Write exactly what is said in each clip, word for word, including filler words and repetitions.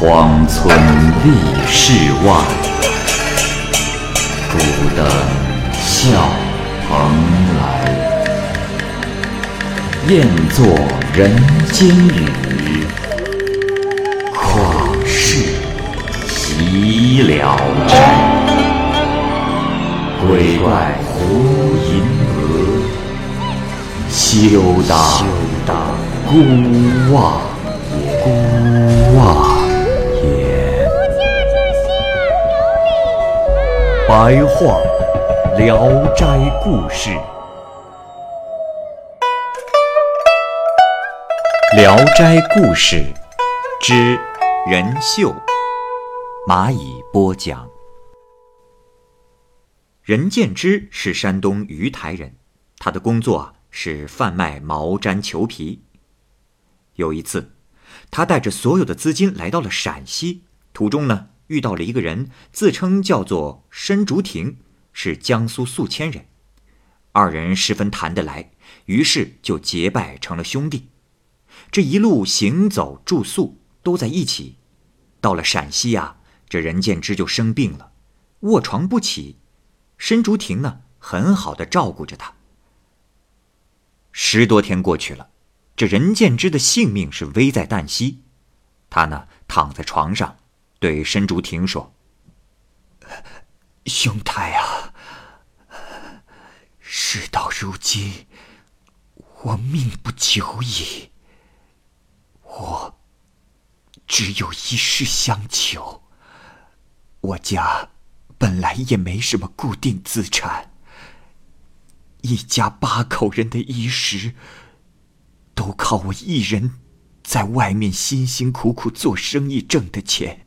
荒村立世外，孤灯笑蓬莱。雁作人间语，旷世岂了斋。鬼怪胡银娥，休当孤望也。白话聊斋故事，聊斋故事之人秀，蚂蚁播讲。任建之是山东鱼台人，他的工作是贩卖毛毡裘皮。有一次，他带着所有的资金来到了陕西，途中呢遇到了一个人，自称叫做申竹亭，是江苏宿迁人。二人十分谈得来，于是就结拜成了兄弟。这一路行走住宿都在一起。到了陕西啊，这任建之就生病了，卧床不起。申竹亭呢，很好的照顾着他。十多天过去了，这任建之的性命是危在旦夕。他呢，躺在床上。对申竹亭说：“兄台啊，事到如今，我命不久矣。我只有一事相求。我家本来也没什么固定资产，一家八口人的衣食，都靠我一人在外面辛辛苦苦做生意挣的钱。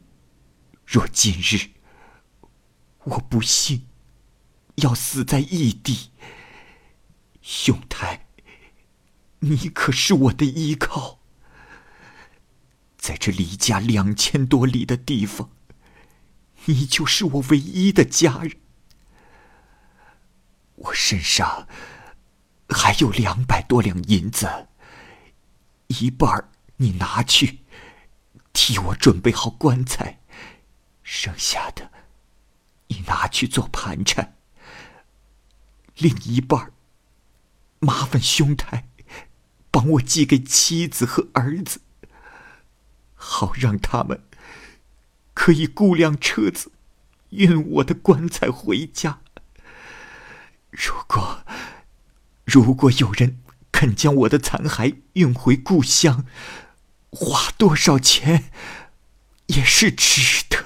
若今日我不幸要死在异地，兄台，你可是我的依靠。在这离家两千多里的地方，你就是我唯一的家人。我身上还有两百多两银子，一半你拿去，替我准备好棺材。剩下的你拿去做盘缠，另一半麻烦兄台帮我寄给妻子和儿子，好让他们可以雇辆车子运我的棺材回家。如果如果有人肯将我的残骸运回故乡，花多少钱也是值得。”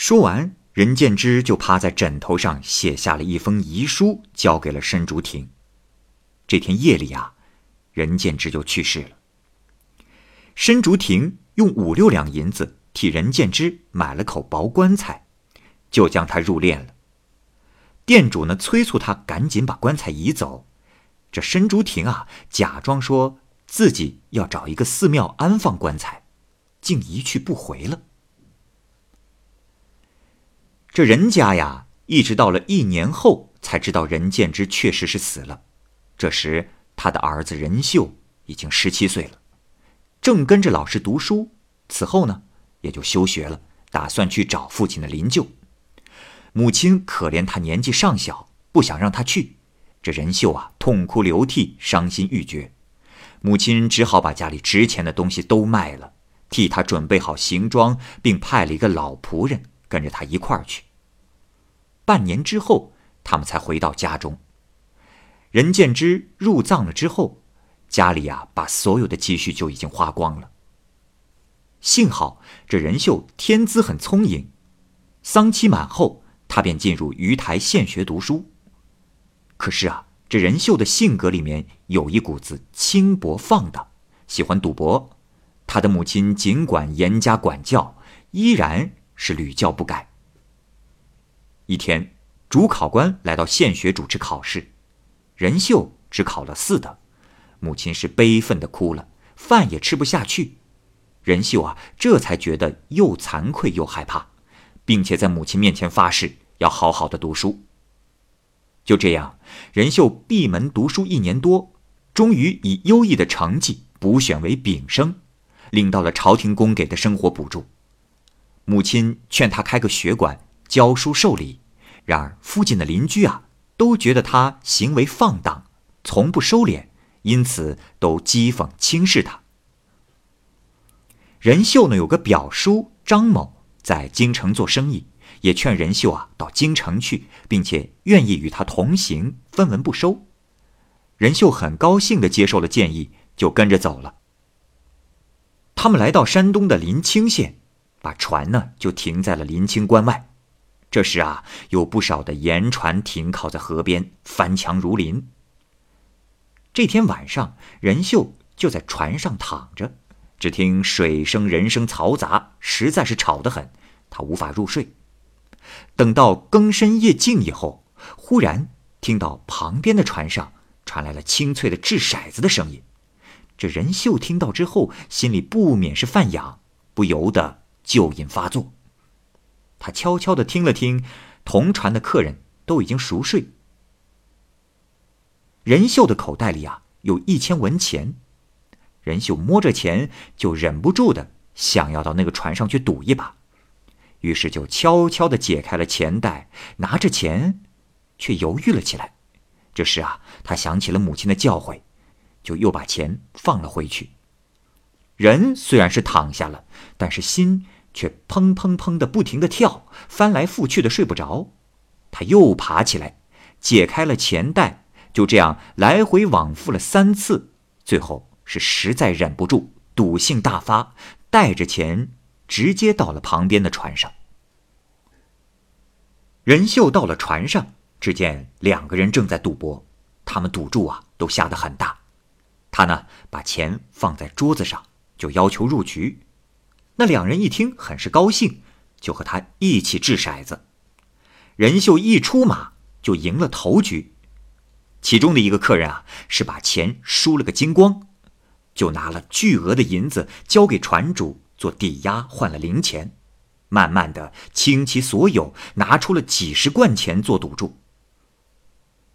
说完，任建之就趴在枕头上写下了一封遗书，交给了申竹亭。这天夜里啊，任建之就去世了。申竹亭用五六两银子替任建之买了口薄棺材，就将他入殓了。店主呢催促他赶紧把棺材移走，这申竹亭啊假装说自己要找一个寺庙安放棺材，竟一去不回了。这任家呀，一直到了一年后才知道任建之确实是死了。这时他的儿子任秀已经十七岁了，正跟着老师读书。此后呢，也就休学了，打算去找父亲的灵柩。母亲可怜他年纪尚小，不想让他去。这任秀啊，痛哭流涕，伤心欲绝。母亲只好把家里值钱的东西都卖了，替他准备好行装，并派了一个老仆人跟着他一块儿去。半年之后，他们才回到家中。任建之入葬了之后，家里啊把所有的积蓄就已经花光了。幸好这任秀天资很聪颖，丧期满后，他便进入鱼台县学读书。可是啊，这任秀的性格里面有一股子轻薄放荡，喜欢赌博。他的母亲尽管严加管教，依然是屡教不改。一天，主考官来到县学主持考试，任秀只考了四等，母亲是悲愤地哭了，饭也吃不下去。任秀啊，这才觉得又惭愧又害怕，并且在母亲面前发誓要好好的读书。就这样，任秀闭门读书一年多，终于以优异的成绩补选为丙生，领到了朝廷公给的生活补助。母亲劝他开个学馆，教书授理，然而附近的邻居啊，都觉得他行为放荡，从不收敛，因此都讥讽轻视他。任秀呢有个表叔张某在京城做生意，也劝任秀啊到京城去，并且愿意与他同行，分文不收。任秀很高兴地接受了建议，就跟着走了。他们来到山东的临清县，把船呢就停在了临清关外。这时啊，有不少的盐船停靠在河边，翻墙如林。这天晚上，任秀就在船上躺着，只听水声人声嘈杂，实在是吵得很，他无法入睡。等到更深夜静以后，忽然听到旁边的船上传来了清脆的掷骰子的声音。这任秀听到之后，心里不免是犯痒，不由得酒瘾发作。他悄悄地听了听，同船的客人都已经熟睡。任秀的口袋里啊有一千文钱，任秀摸着钱就忍不住的想要到那个船上去赌一把，于是就悄悄地解开了钱袋，拿着钱却犹豫了起来。这时啊，他想起了母亲的教诲，就又把钱放了回去。人虽然是躺下了，但是心却砰砰砰的不停地跳，翻来覆去的睡不着。他又爬起来，解开了钱袋，就这样来回往复了三次，最后是实在忍不住，赌性大发，带着钱直接到了旁边的船上。任秀到了船上，只见两个人正在赌博，他们赌注啊都下得很大。他呢把钱放在桌子上，就要求入局。那两人一听很是高兴，就和他一起掷骰子。任秀一出马就赢了头局，其中的一个客人啊是把钱输了个精光，就拿了巨额的银子交给船主做抵押，换了零钱，慢慢的倾其所有，拿出了几十贯钱做赌注。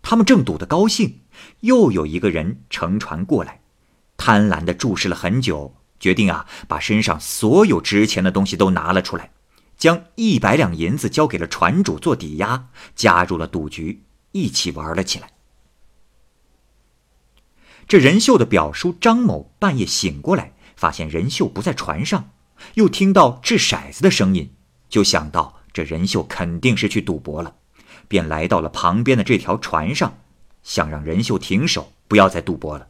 他们正赌得高兴，又有一个人乘船过来，贪婪地注视了很久，决定啊把身上所有值钱的东西都拿了出来，将一百两银子交给了船主做抵押，加入了赌局，一起玩了起来。这任秀的表叔张某半夜醒过来，发现任秀不在船上，又听到掷骰子的声音，就想到这任秀肯定是去赌博了，便来到了旁边的这条船上，想让任秀停手，不要再赌博了。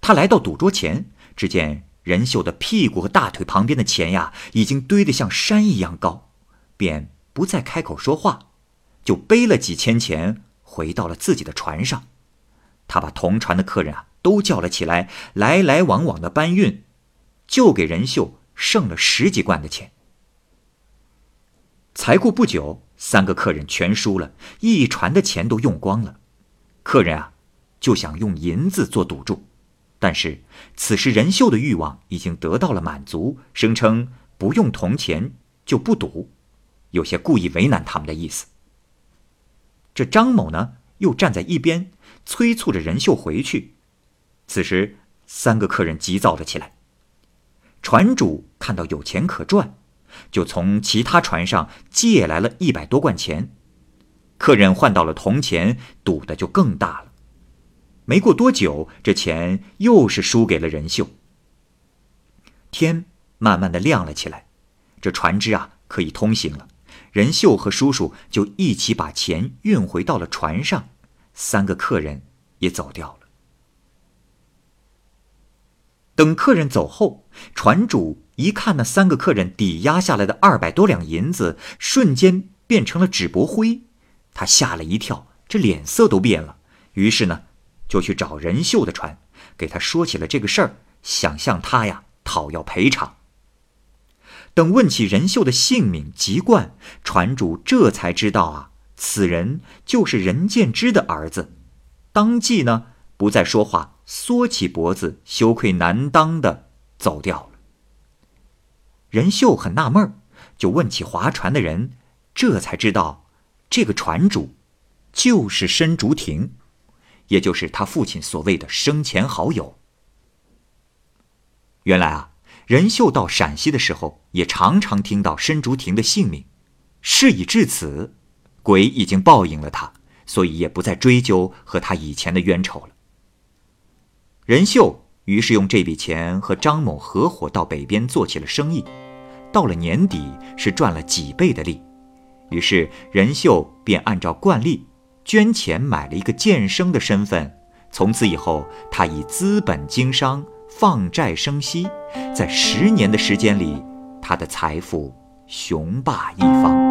他来到赌桌前，只见任秀的屁股和大腿旁边的钱呀，已经堆得像山一样高，便不再开口说话，就背了几千钱回到了自己的船上。他把同船的客人啊都叫了起来，来来往往的搬运，就给任秀剩了十几贯的钱。才过不久，三个客人全输了，一船的钱都用光了。客人啊就想用银子做赌注，但是此时任秀的欲望已经得到了满足，声称不用铜钱就不赌，有些故意为难他们的意思。这张某呢又站在一边催促着任秀回去。此时三个客人急躁了起来，船主看到有钱可赚，就从其他船上借来了一百多贯钱。客人换到了铜钱，赌的就更大了。没过多久，这钱又是输给了任秀。天慢慢的亮了起来，这船只啊可以通行了。任秀和叔叔就一起把钱运回到了船上，三个客人也走掉了。等客人走后，船主一看那三个客人抵押下来的二百多两银子瞬间变成了纸薄灰，他吓了一跳，这脸色都变了，于是呢就去找任秀的船，给他说起了这个事儿，想向他呀讨要赔偿。等问起任秀的姓名籍贯，船主这才知道啊此人就是任建之的儿子，当即呢不再说话，缩起脖子，羞愧难当的走掉了。任秀很纳闷，就问起划船的人，这才知道这个船主就是申竹亭，也就是他父亲所谓的生前好友。原来啊任秀到陕西的时候也常常听到申竹亭的姓名。事已至此，鬼已经报应了他，所以也不再追究和他以前的冤仇了。任秀于是用这笔钱和张某合伙到北边做起了生意，到了年底是赚了几倍的利。于是任秀便按照惯例捐钱买了一个监生的身份，从此以后他以资本经商，放债生息，在十年的时间里，他的财富雄霸一方。